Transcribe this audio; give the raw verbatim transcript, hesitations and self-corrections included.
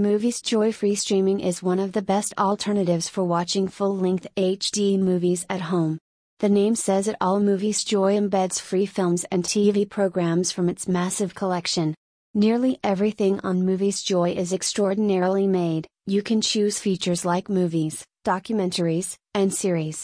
Moviesjoy free streaming is one of the best alternatives for watching full-length H D movies at home. The name says it all. Moviesjoy embeds free films and T V programs from its massive collection. Nearly everything on Moviesjoy is extraordinarily made. You can choose features like movies, documentaries, and series.